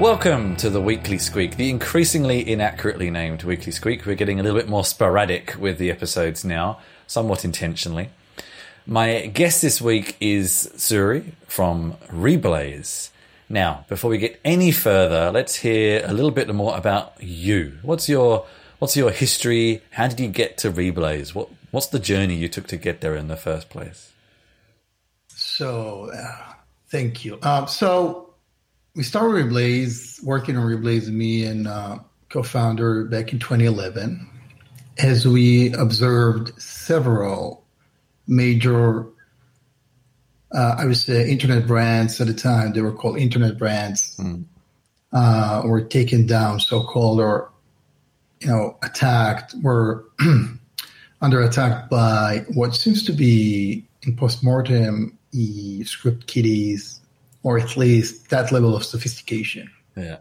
Welcome to the Weekly Squeak, the increasingly inaccurately named Weekly Squeak. We're getting a little bit more sporadic with the episodes now, somewhat intentionally. My guest this week is Suri from Reblaze. Now, before we get any further, let's hear a little bit more about you. What's your history? How did you get to Reblaze? What's the journey you took to get there in the first place? So, thank you. We started Reblaze, working on Reblaze, me and co-founder back in 2011, as we observed several major, I would say, internet brands at the time. They were called internet brands, were taken down, so-called, or attacked, were under attack by what seems to be, in postmortem, script kiddies, or at least that level of sophistication. Yeah.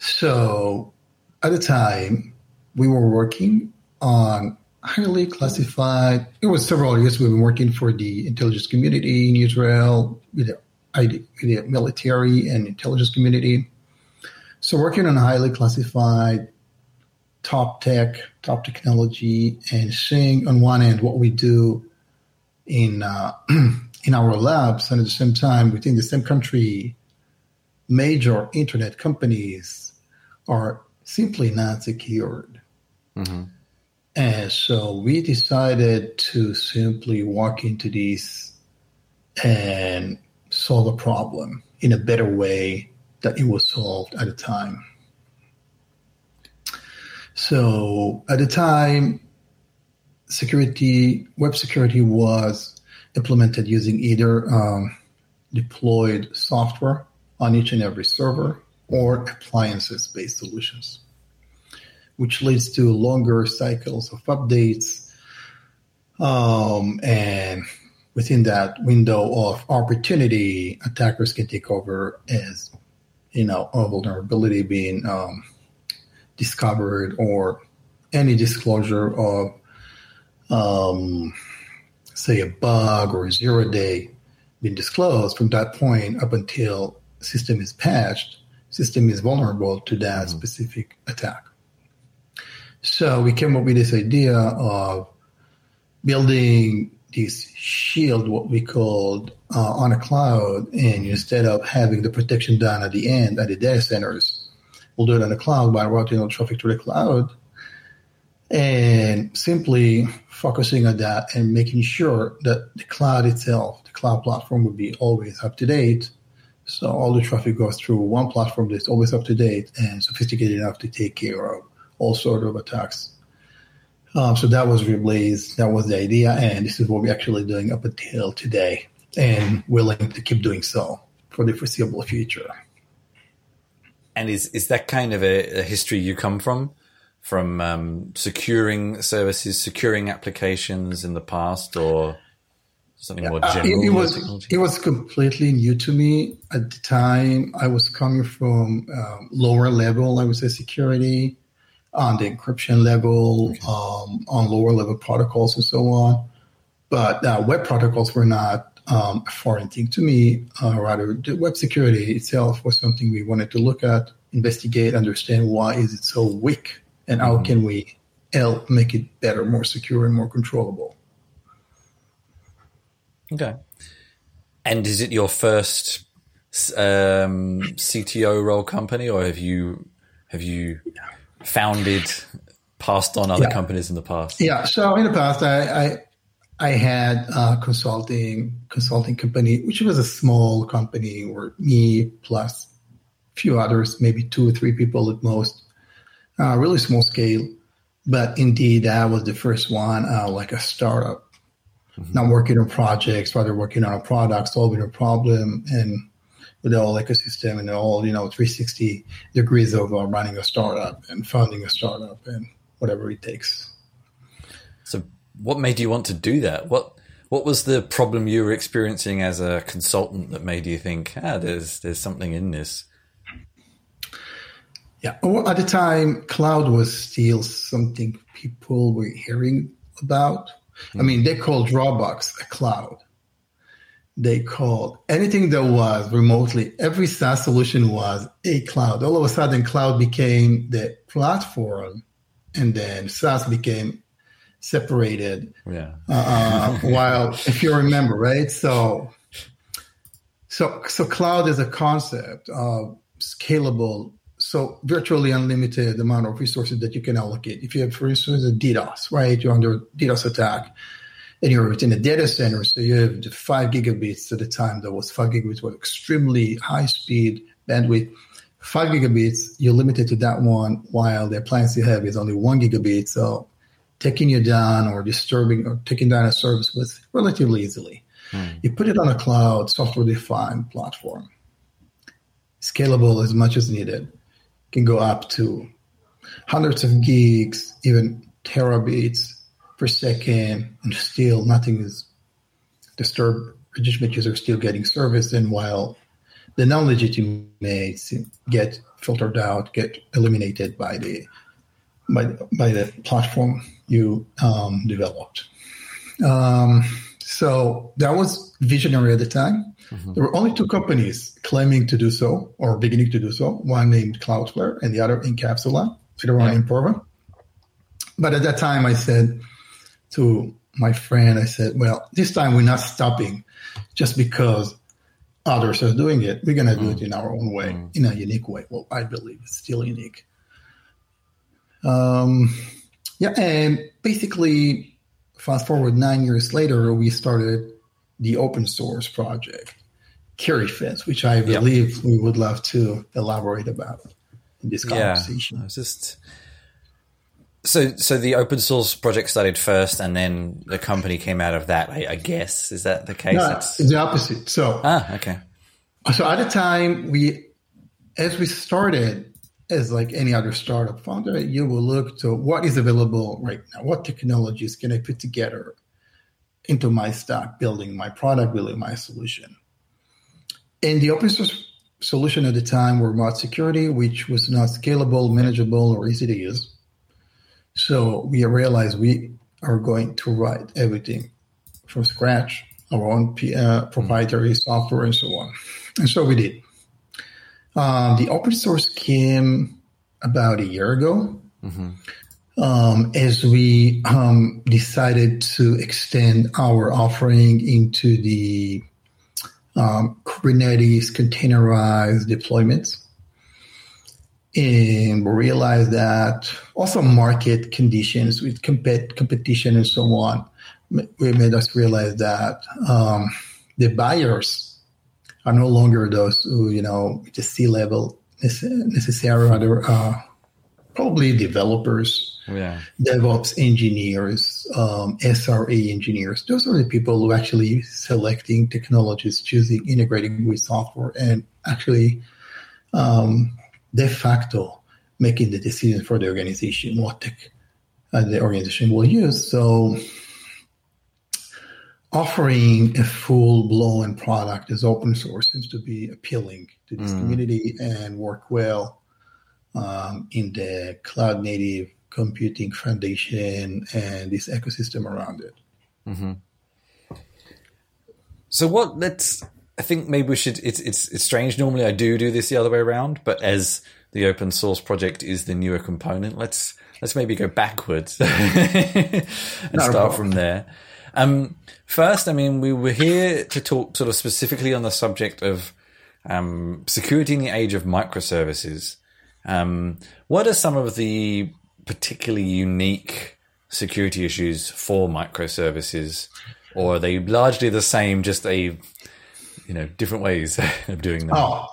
So at the time, we were working on highly classified. It was several years we've been working for the intelligence community in Israel, with the military and intelligence community. So working on highly classified top tech, top technology, and seeing on one end what we do in our labs, and at the same time, within the same country, major internet companies are simply not secured. Mm-hmm. And so we decided to simply walk into this and solve a problem in a better way that it was solved at the time. So at the time, web security was implemented using either deployed software on each and every server or appliances-based solutions, which leads to longer cycles of updates. And within that window of opportunity, attackers can take over as, a vulnerability being discovered or any disclosure of say a bug or a 0-day being disclosed. From that point up until system is patched, system is vulnerable to that specific attack. So we came up with this idea of building this shield, what we called on a cloud, and instead of having the protection done at the end at the data centers, we'll do it on the cloud by routing all traffic to the cloud, and simply focusing on that and making sure that the cloud itself, the cloud platform, would be always up to date. So all the traffic goes through one platform that's always up to date and sophisticated enough to take care of all sort of attacks. So that was Reblaze. That was the idea. And this is what we're actually doing up until today, and willing to keep doing so for the foreseeable future. And is that kind of a history you come from? From securing services, securing applications in the past, or something more general? It was completely new to me at the time. I was coming from lower level, I would say, security, on the encryption level, on lower level protocols and so on. But web protocols were not a foreign thing to me. Rather, the web security itself was something we wanted to look at, investigate, understand why is it so weak. And how can we help make it better, more secure, and more controllable? Okay. And is it your first CTO role company, or have you founded, passed on other companies in the past? Yeah. So in the past, I had a consulting company, which was a small company, or me plus a few others, maybe 2 or 3 people at most. Really small scale, but indeed that was the first one, like a startup, not working on projects, rather working on a product, solving a problem, and with the whole ecosystem and all, 360 degrees of running a startup and founding a startup and whatever it takes. So what made you want to do that? What was the problem you were experiencing as a consultant that made you think, there's something in this? Yeah, at the time, cloud was still something people were hearing about. I mean, they called Dropbox a cloud. they called anything that was remotely, every SaaS solution was a cloud. All of a sudden, cloud became the platform, and then SaaS became separated. Yeah. While, if you remember, right? So cloud is a concept of scalable, so virtually unlimited amount of resources that you can allocate. If you have, for instance, a DDoS, right? You're under a DDoS attack, and you're within a data center, so you have the 5 gigabits at the time. That was 5 gigabits was extremely high-speed bandwidth. 5 gigabits, you're limited to that one, while the appliance you have is only 1 gigabit. So taking you down or disturbing or taking down a service was relatively easily. You put it on a cloud, software-defined platform, scalable as much as needed. Can go up to hundreds of gigs, even terabits per second, and still nothing is disturbed. Legitimate users are still getting service, and while the non-legitimates get filtered out, get eliminated by the platform you developed. So that was visionary at the time. Mm-hmm. There were only two companies claiming to do so or beginning to do so. One named Cloudflare and the other Incapsula, later on Imperva. But at that time, I said to my friend, I said, well, this time we're not stopping just because others are doing it. We're going to do it in our own way, in a unique way. Well, I believe it's still unique. And basically, fast forward 9 years later, we started the open source project, Curiefence, which I believe we would love to elaborate about in this conversation. Yeah, So the open source project started first, and then the company came out of that, I guess. Is that the case? No, it's the opposite. So at the time, as we started, as like any other startup founder, you will look to what is available right now. What technologies can I put together into my stack, building my product, building my solution? And the open source solution at the time were mod security, which was not scalable, manageable, or easy to use. So we realized we are going to write everything from scratch, our own proprietary software and so on. And so we did. The open source came about a year ago as we decided to extend our offering into the Kubernetes containerized deployments. And we realized that also market conditions with competition and so on made us realize that the buyers are no longer those who, the C-level necessarily, other probably developers, DevOps engineers, SRE engineers. Those are the people who actually selecting technologies, choosing, integrating with software, and actually de facto making the decision for the organization, what tech the organization will use. So offering a full-blown product as open source seems to be appealing to this community and work well in the cloud-native computing foundation and this ecosystem around it. Mm-hmm. So I think maybe we should, it's strange. Normally I do this the other way around, but as the open source project is the newer component, let's maybe go backwards and start from there. First, we were here to talk sort of specifically on the subject of security in the age of microservices. What are some of the particularly unique security issues for microservices, or are they largely the same, just a different ways of doing that?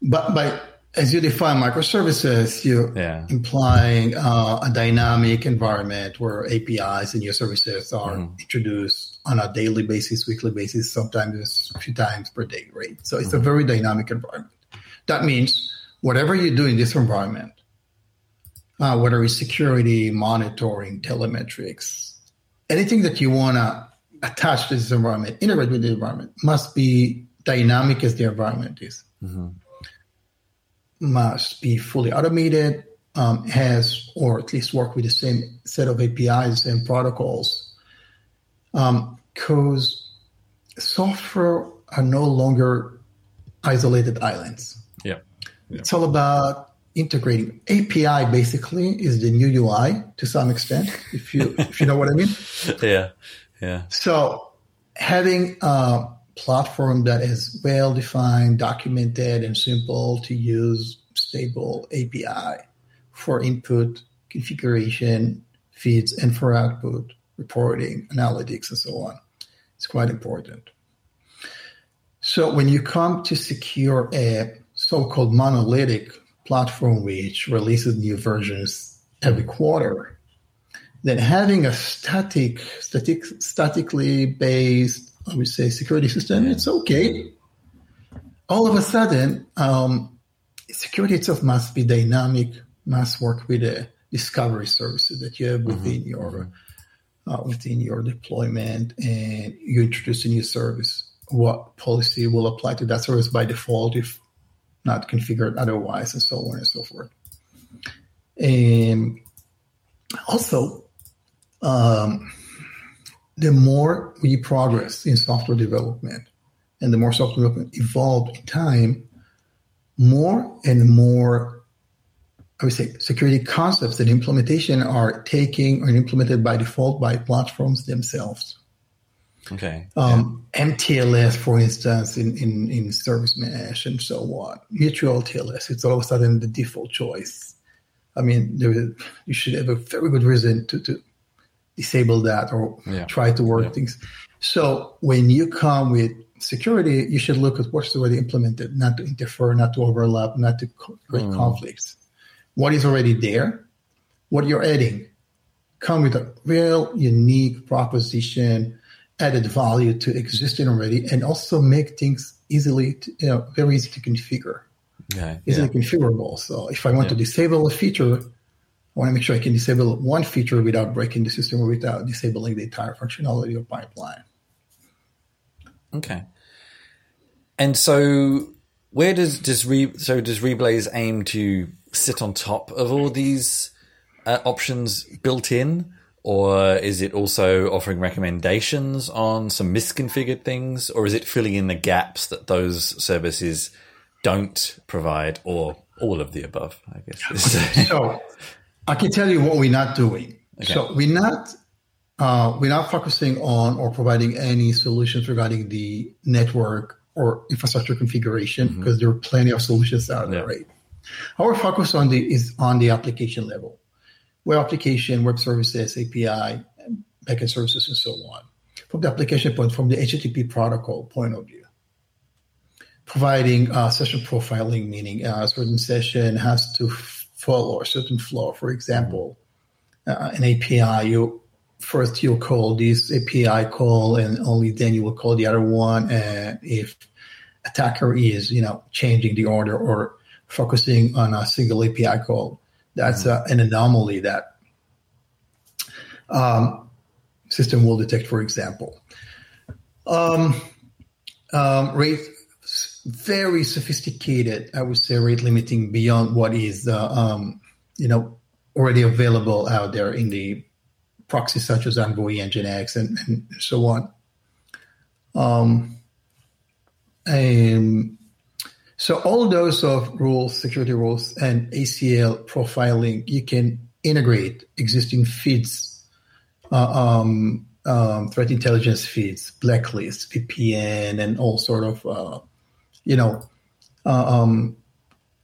But as you define microservices, you're implying a dynamic environment where APIs and your services are introduced on a daily basis, weekly basis, sometimes a few times per day, right? So it's a very dynamic environment. That means whatever you do in this environment, whether it's security, monitoring, telemetrics, anything that you want to attached to this environment, integrate with the environment, must be dynamic as the environment is. Mm-hmm. Must be fully automated, has or at least work with the same set of APIs and protocols. Because software are no longer isolated islands. Yeah. It's all about integrating. API basically is the new UI to some extent, if you know what I mean. Yeah. So having a platform that is well-defined, documented, and simple to use, stable API for input, configuration, feeds, and for output, reporting, analytics, and so on. It's quite important. So when you come to secure a so-called monolithic platform which releases new versions every quarter, then having a statically based, I would say, security system, it's okay. All of a sudden, security itself must be dynamic, must work with the discovery services that you have within your deployment, and you introduce a new service. What policy will apply to that service by default if not configured otherwise, and so on and so forth. And also, the more we progress in software development and the more software development evolved in time, more and more, I would say, security concepts and implementation are taking or implemented by default by platforms themselves. Okay. MTLS, for instance, in service mesh and so on. Mutual TLS, it's all of a sudden the default choice. I mean, you should have a very good reason to disable that or try to work things. So when you come with security, you should look at what's already implemented, not to interfere, not to overlap, not to create conflicts. What is already there, what you're adding, come with a real unique proposition, added value to existing already, and also make things easily, very easy to configure, easily configurable. So if I want to disable a feature, I want to make sure I can disable one feature without breaking the system or without disabling the entire functionality or pipeline. Okay. And so where does Reblaze aim to sit on top of all these options built in? Or is it also offering recommendations on some misconfigured things? Or is it filling in the gaps that those services don't provide, or all of the above, I guess? Okay, so I can tell you what we're not doing. Okay. So we're not focusing on or providing any solutions regarding the network or infrastructure configuration, because there are plenty of solutions out there, right? Our focus is on the application level. Web application, web services, API, backend services, and so on. From the application point, from the HTTP protocol point of view, providing session profiling, meaning a certain session has to follow a certain flow. For example, an API, you'll call this API call, and only then you will call the other one. And if attacker is, changing the order or focusing on a single API call, that's an anomaly that system will detect, for example. Rate very sophisticated, I would say, rate limiting beyond what is already available out there in the proxies such as Envoy, Nginx, and so on. So all those of rules, security rules, and ACL profiling, you can integrate existing feeds, threat intelligence feeds, blacklists, VPN, and all sort of,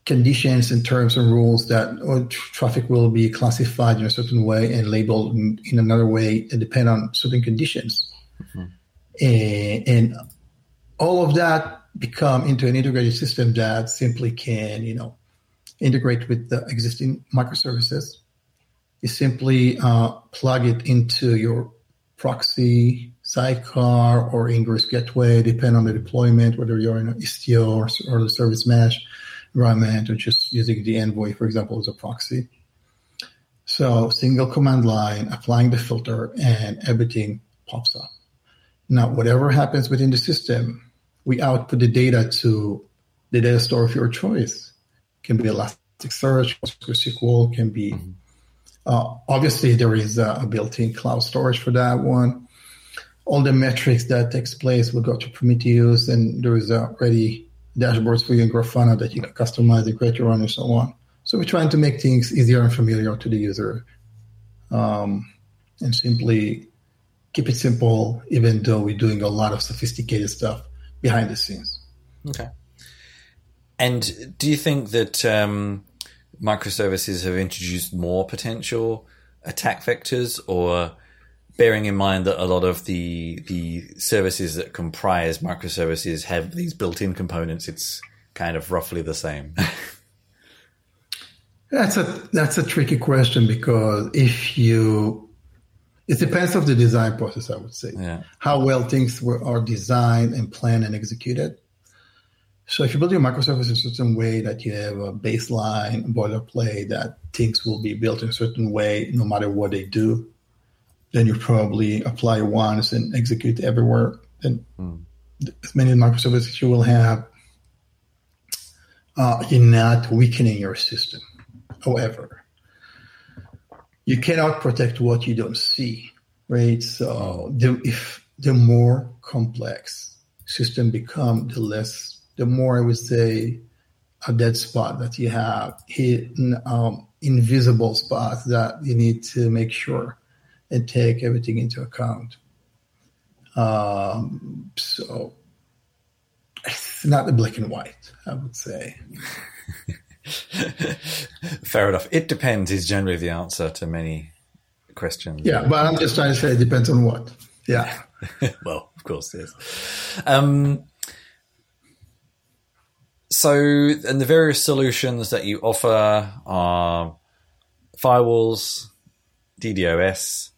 conditions and terms and rules that traffic will be classified in a certain way and labeled in another way, depending on certain conditions, and all of that become into an integrated system that simply can, integrate with the existing microservices. You simply plug it into your proxy sidecar or ingress gateway, depending on the deployment, whether you're in Istio or the service mesh environment, or just using the Envoy, for example, as a proxy. So single command line, applying the filter, and everything pops up. Now, whatever happens within the system, we output the data to the data store of your choice. It can be Elasticsearch, SQL, can be... obviously, there is a built-in cloud storage for that one. all the metrics that takes place will go to Prometheus, and there is already dashboards for you in Grafana that you can customize and create your own and so on. So we're trying to make things easier and familiar to the user, and simply keep it simple, even though we're doing a lot of sophisticated stuff behind the scenes. Okay. And do you think that microservices have introduced more potential attack vectors, or bearing in mind that a lot of the services that comprise microservices have these built-in components, it's kind of roughly the same? That's a tricky question, because it depends on the design process, I would say. Yeah. How well things are designed and planned and executed. So if you build your microservice in a certain way that you have a baseline, a boilerplate that things will be built in a certain way no matter what they do, then you probably apply once and execute everywhere. And as many microservices you will have, you're not weakening your system. However, you cannot protect what you don't see, right? So if the more complex system become, the more, I would say, a dead spot that you have, hidden, invisible spots that you need to make sure and take everything into account. So it's not a black and white, I would say. Fair enough. It depends is generally the answer to many questions. Yeah, but I'm just trying to say it depends on what. Yeah. Well, of course, yes. So, and the various solutions that you offer are firewalls, DDoS,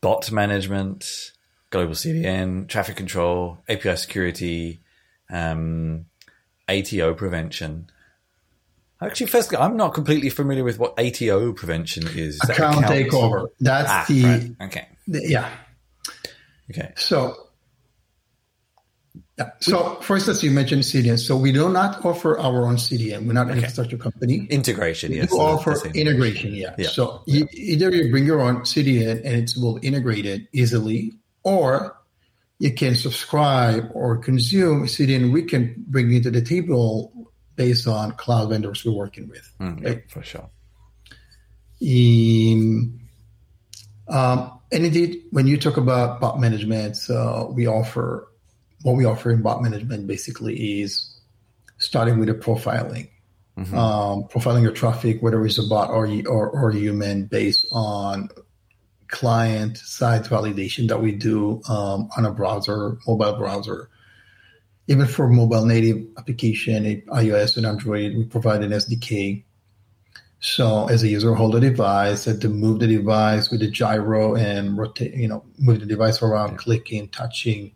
bot management, global CDN, traffic control, API security, ATO prevention. Actually, first, I'm not completely familiar with what ATO prevention is. Account takeover. That's the... Right. Okay. Yeah. Okay. So for instance, you mentioned CDN. So we do not offer our own CDN. We're not an infrastructure company. Integration, yes. We do offer integration, yeah. So either you bring your own CDN and it will integrate it easily, or you can subscribe or consume CDN we can bring into the table based on cloud vendors we're working with. Mm, right? For sure. And indeed, when you talk about bot management, what we offer in bot management basically is starting with the profiling, profiling your traffic, whether it's a bot or human, based on client-side validation that we do on a browser, mobile browser. Even for mobile native application, iOS and Android, we provide an SDK. So as a user, hold the device, and to move the device with the gyro and rotate, move the device around, clicking, touching.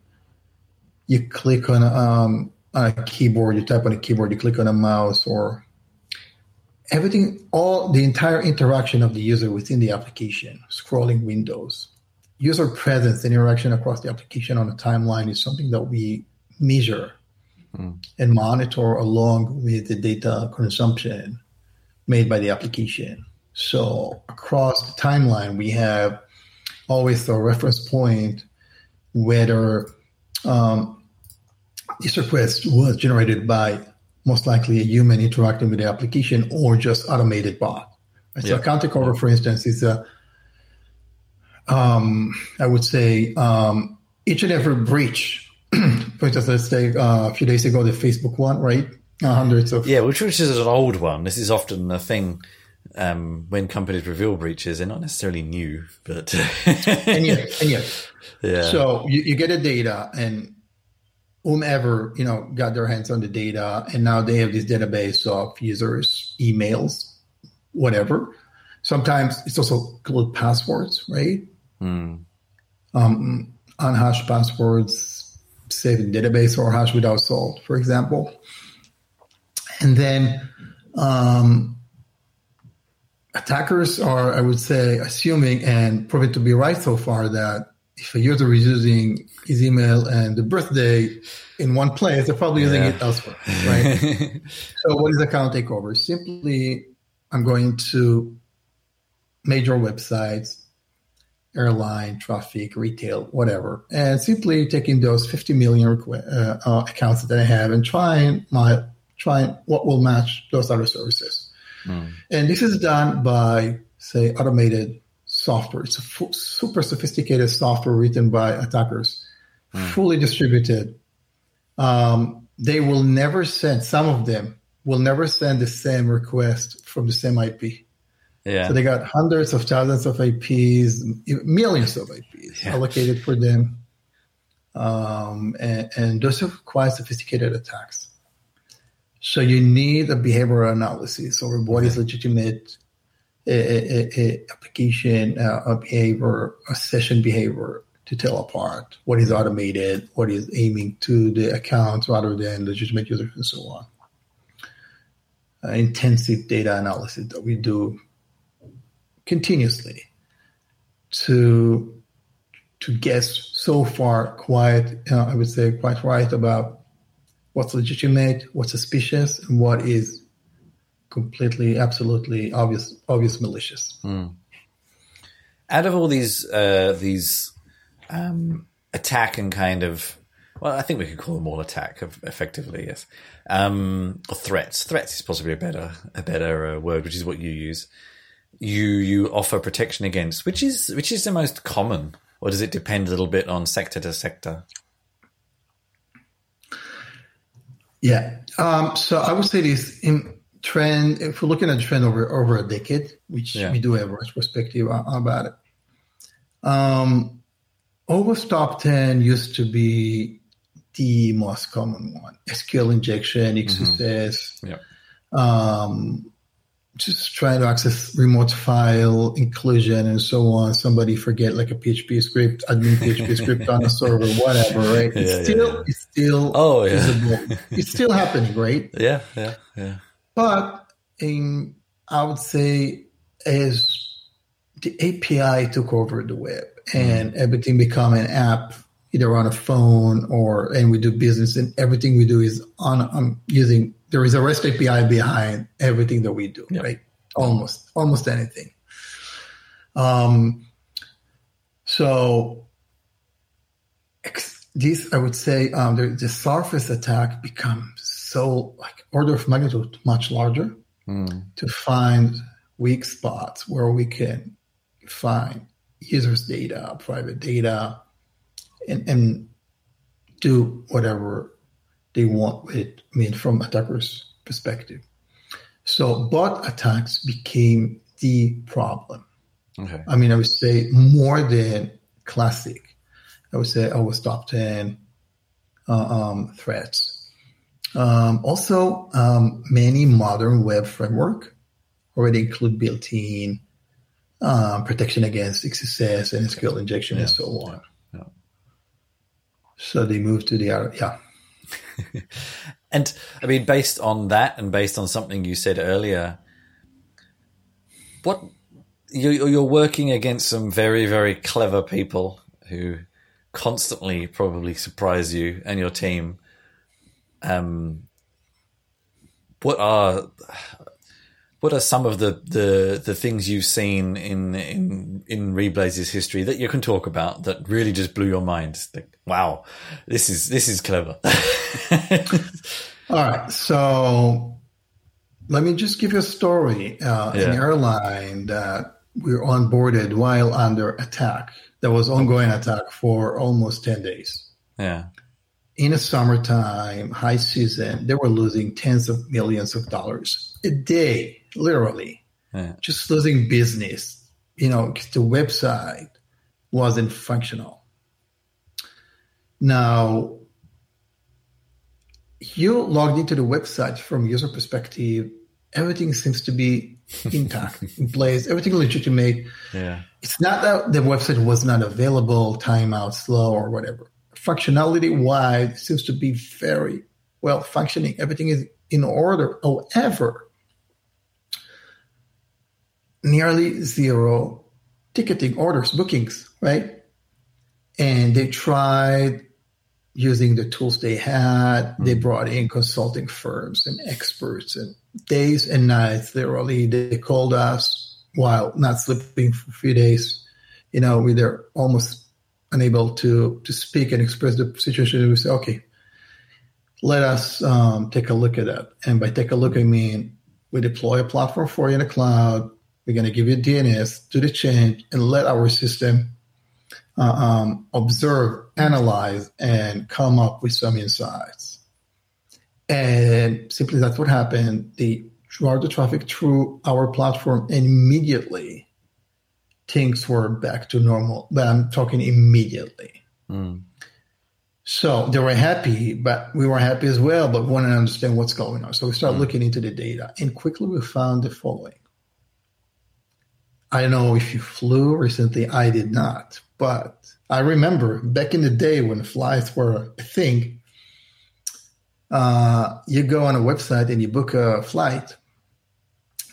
You click on a keyboard, you type on a keyboard, you click on a mouse, or everything, the entire interaction of the user within the application, scrolling windows. User presence and interaction across the application on a timeline is something that we measure and monitor along with the data consumption made by the application. So across the timeline, we have always a reference point whether this request was generated by most likely a human interacting with the application or just automated bot. Right? Yeah. So account takeover, for instance, is each and every breach. For instance, let's take a few days ago, the Facebook one, right? Hundreds of... Yeah, which is an old one. This is often a thing when companies reveal breaches. They're not necessarily new, but... and yet. Yeah. So you get the data, and whomever got their hands on the data, and now they have this database of users, emails, whatever. Sometimes it's also called passwords, right? Unhashed passwords saved in database, or hashed without salt, for example. And then attackers are, I would say, assuming and proven to be right so far that if a user is using his email and the birthday in one place, they're probably using it elsewhere, right? So what is account takeover? Simply, I'm going to major websites, airline, traffic, retail, whatever. And simply taking those 50 million accounts that I have and trying what will match those other services. Mm. And this is done by, say, automated software. It's a super sophisticated software written by attackers, fully distributed. They will never send, some of them will never send the same request from the same IP. Yeah. So they got hundreds of thousands of IPs, millions of IPs allocated for them. And those are quite sophisticated attacks. So you need a behavioral analysis over what is legitimate application behavior, a session behavior, to tell apart what is automated, what is aiming to the accounts rather than legitimate users, and so on. Intensive data analysis that we do continuously to guess so far quite right about what's legitimate, what's suspicious, and what is completely, absolutely obvious malicious. Mm. Out of all these attack and kind of, well, I think we could call them all attack, effectively, yes. Or threats. Threats is possibly a better word, which is what you use. You offer protection against, which is the most common, or does it depend a little bit on sector to sector? Yeah. So I would say this in trend, if we're looking at trend over a decade, which we do have a retrospective about it. Almost top 10 used to be the most common one. SQL injection, XSS, just trying to access remote file inclusion and so on. Somebody forget like a PHP script, admin PHP script on a server, whatever, right? It's still visible. It's still happening, right? Yeah. But I would say as the API took over the web and everything become an app, either on a phone and we do business, and everything we do is on using. There is a REST API behind everything that we do, right? Almost anything. So this, I would say, the surface attack becomes so like order of magnitude much larger to find weak spots where we can find users' data, private data, and do whatever they want with it, from attackers' perspective. So bot attacks became the problem. Okay. I would say more than classic. I would say top 10 threats. Many modern web framework already include built-in protection against XSS and SQL injection and so on. Yeah. So they move to the other, And based on that, and based on something you said earlier, what you're working against some very, very clever people who constantly probably surprise you and your team. What are some of the things you've seen in Reblaze's history that you can talk about that really just blew your mind? Like, wow, this is clever. All right, so let me just give you a story. An airline that we were onboarded while under attack. That was ongoing attack for almost 10 days. Yeah. In the summertime, high season, they were losing tens of millions of dollars a day, literally. Yeah. Just losing business, because the website wasn't functional. Now, you logged into the website from user perspective, everything seems to be intact, in place, everything legitimate. Yeah. It's not that the website was not available, timeout, slow, or whatever. Functionality-wise, seems to be very well functioning. Everything is in order. However, nearly zero ticketing, orders, bookings, right? And they tried using the tools they had. Mm-hmm. They brought in consulting firms and experts, and days and nights, literally, they called us while not sleeping for a few days. they're almost unable to speak and express the situation. We say, okay, let us take a look at that. And by take a look, I mean, we deploy a platform for you in the cloud. We're going to give you DNS, do the change, and let our system observe, analyze, and come up with some insights. And simply that's what happened. They route the traffic through our platform, and immediately things were back to normal. But I'm talking immediately. So they were happy, but we were happy as well, but wanted to understand what's going on. So we started looking into the data, and quickly we found the following. I don't know if you flew recently. I did not. But I remember back in the day when flights were a thing, you go on a website and you book a flight.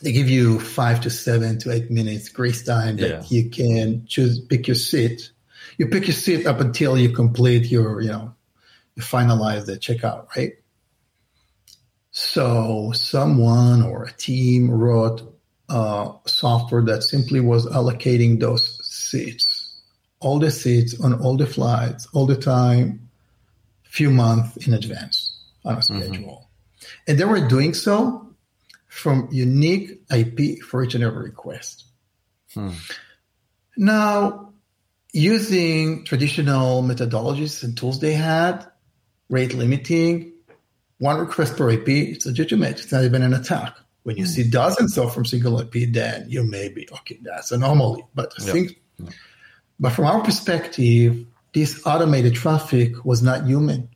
They give you 5 to 7 to 8 minutes grace time that you can choose, pick your seat. You pick your seat up until you complete your, you finalize the checkout, right? So someone or a team wrote software that simply was allocating those seats, all the seats on all the flights, all the time, few months in advance on a schedule. And they were doing so from unique IP for each and every request. Now, using traditional methodologies and tools they had, rate limiting, one request per IP, it's legitimate. It's not even an attack. When you see dozens of from single IP, then you may be, okay, that's an anomaly. But I think, but from our perspective, this automated traffic was not human,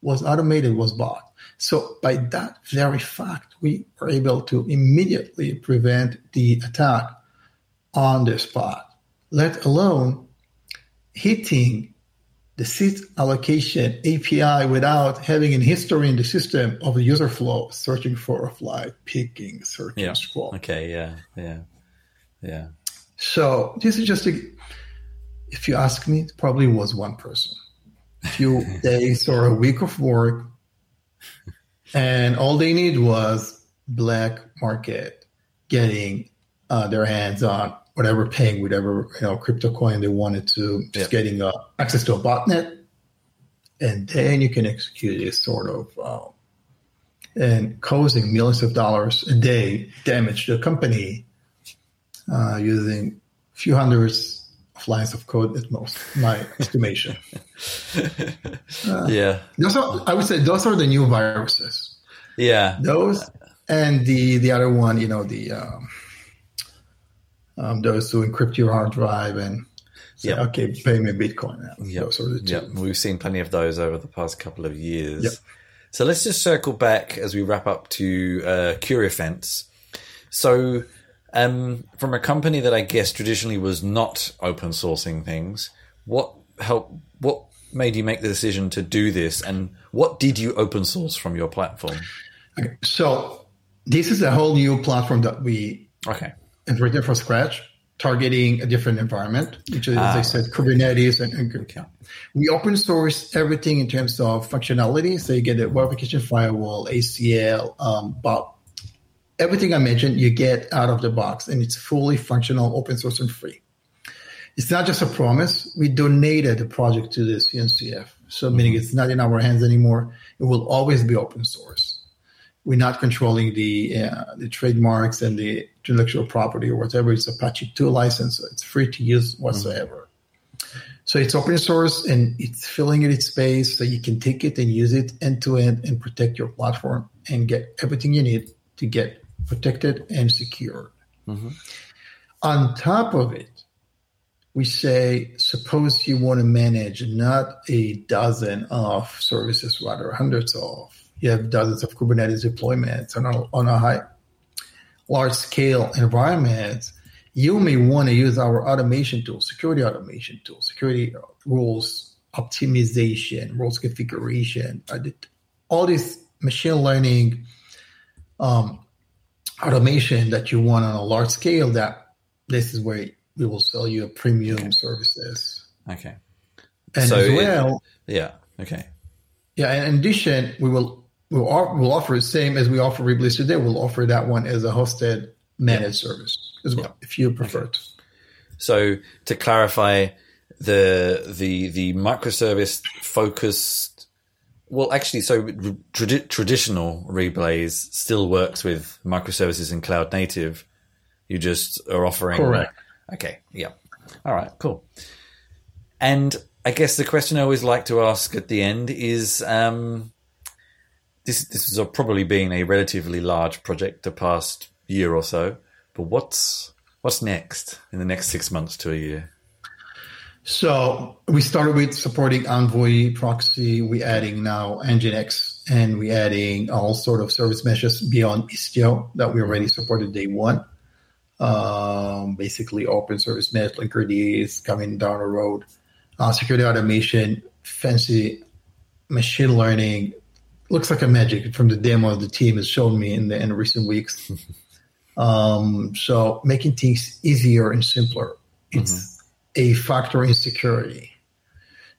was automated, was bot. So by that very fact, we were able to immediately prevent the attack on the spot, let alone hitting the seat allocation API without having a history in the system of the user flow, searching for a flight, picking, searching, scroll. So this is just, if you ask me, it probably was one person. A few days or a week of work, and all they need was black market, getting their hands on whatever, paying whatever crypto coin they wanted to, just getting access to a botnet, and then you can execute this sort of and causing millions of dollars a day damage to a company using a few hundreds of lines of code at most, my estimation. I would say those are the new viruses. Those and the other one, the. Those who encrypt your hard drive and say, okay, pay me Bitcoin now. Those are the two. We've seen plenty of those over the past couple of years. So let's just circle back as we wrap up to Curiefence. So from a company that I guess traditionally was not open sourcing things, what made you make the decision to do this, and what did you open source from your platform? Okay. So this is a whole new platform that we... and written from scratch, targeting a different environment, which is, as I said, Kubernetes. And we open source everything in terms of functionality. So you get a web application firewall, ACL, but everything I mentioned, you get out of the box, and it's fully functional, open source, and free. It's not just a promise. We donated the project to the CNCF, so meaning it's not in our hands anymore. It will always be open source. We're not controlling the trademarks and the intellectual property or whatever. It's Apache 2 license. So it's free to use whatsoever. So it's open source, and it's filling in its space, so you can take it and use it end-to-end and protect your platform and get everything you need to get protected and secured. On top of it, we say, suppose you want to manage not a dozen of services, rather hundreds of. You have dozens of Kubernetes deployments on a large-scale environment. You may want to use our automation tools, security rules, optimization, rules configuration, all this machine learning automation that you want on a large scale. That this is where we will sell you a premium services. And so as well, in addition, we will. We'll offer the same as we offer Reblaze today. We'll offer that one as a hosted managed service as well, if you prefer it. So to clarify, the microservice focused, well, actually, so traditional Reblaze still works with microservices and cloud native. You just are offering. Correct. Okay. Yeah. All right. Cool. And I guess the question I always like to ask at the end is, this has probably been a relatively large project the past year or so, but what's next in the next 6 months to a year? So we started with supporting Envoy proxy. We're adding now Nginx, and we're adding all sort of service meshes beyond Istio that we already supported day one. Basically open service mesh, Linkerd is coming down the road. Security automation, fancy machine learning, looks like a magic from the demo the team has shown me in recent weeks. So making things easier and simpler. It's a factor in security.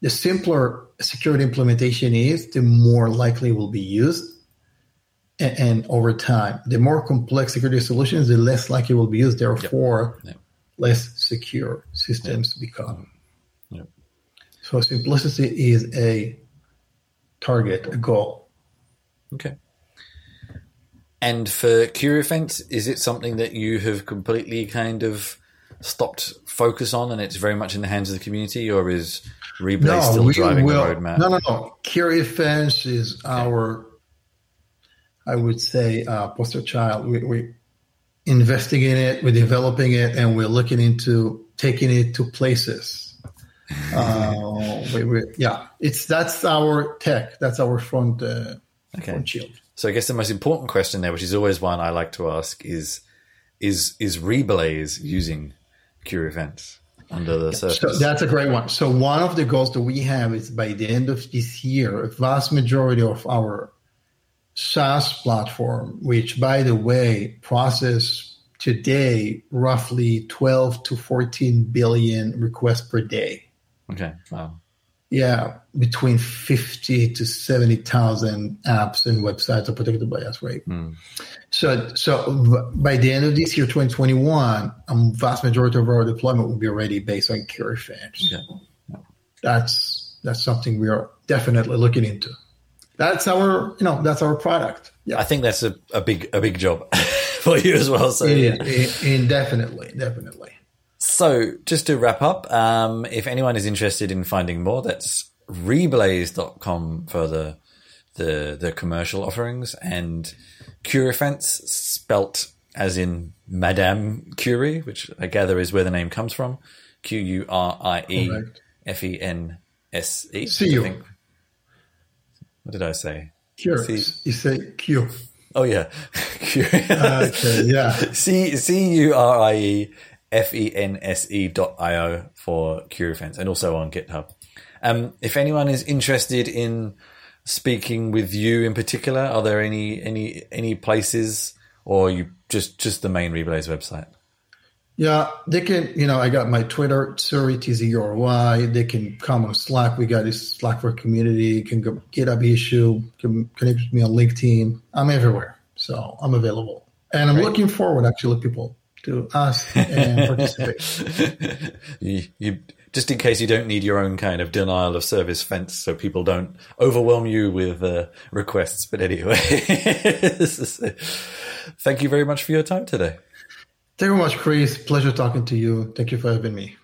The simpler security implementation is, the more likely it will be used. And over time, the more complex security solutions, the less likely will be used. Therefore, less secure systems become. Yep. So simplicity is a target, a goal. Okay. And for Curiefence, is it something that you have completely kind of stopped focus on, and it's very much in the hands of the community, or is Reblaze still driving the roadmap? No. Curiefence is our, I would say, poster child. We're investigating it, we're developing it, and we're looking into taking it to places. That's our tech. That's our front shield. So I guess the most important question there, which is always one I like to ask, is Reblaze using Curiefence under the surface? So that's a great one. So one of the goals that we have is by the end of this year, a vast majority of our SaaS platform, which, by the way, process today roughly 12 to 14 billion requests per day. Okay. Wow. Yeah, between 50 to 70,000 apps and websites are protected by us, right? Mm. So by the end of this year, 2021, a vast majority of our deployment will be already based on Curiefence. Okay. That's something we are definitely looking into. That's our product. Yeah. I think that's a big job for you as well. So definitely. So just to wrap up, if anyone is interested in finding more, that's reblaze.com for the commercial offerings, and Curiefence, spelt as in Madame Curie, which I gather is where the name comes from, Curiefense. What did I say? Curious. You say Q. Oh, yeah. Curious. Okay, yeah. Curiefense.io for Curiefence, and also on GitHub. If anyone is interested in speaking with you in particular, are there any places, or you just the main Reblaze website? Yeah, they can, I got my Twitter, SuriTZURY. They can come on Slack. We got this Slack for community. You can go GitHub issue. Can connect with me on LinkedIn. I'm everywhere. So I'm available. And I'm looking forward, actually, people to ask and participate. you, just in case you don't need your own kind of denial of service fence, so people don't overwhelm you with requests. But anyway, thank you very much for your time today. Thank you very much, Chris. Pleasure talking to you. Thank you for having me.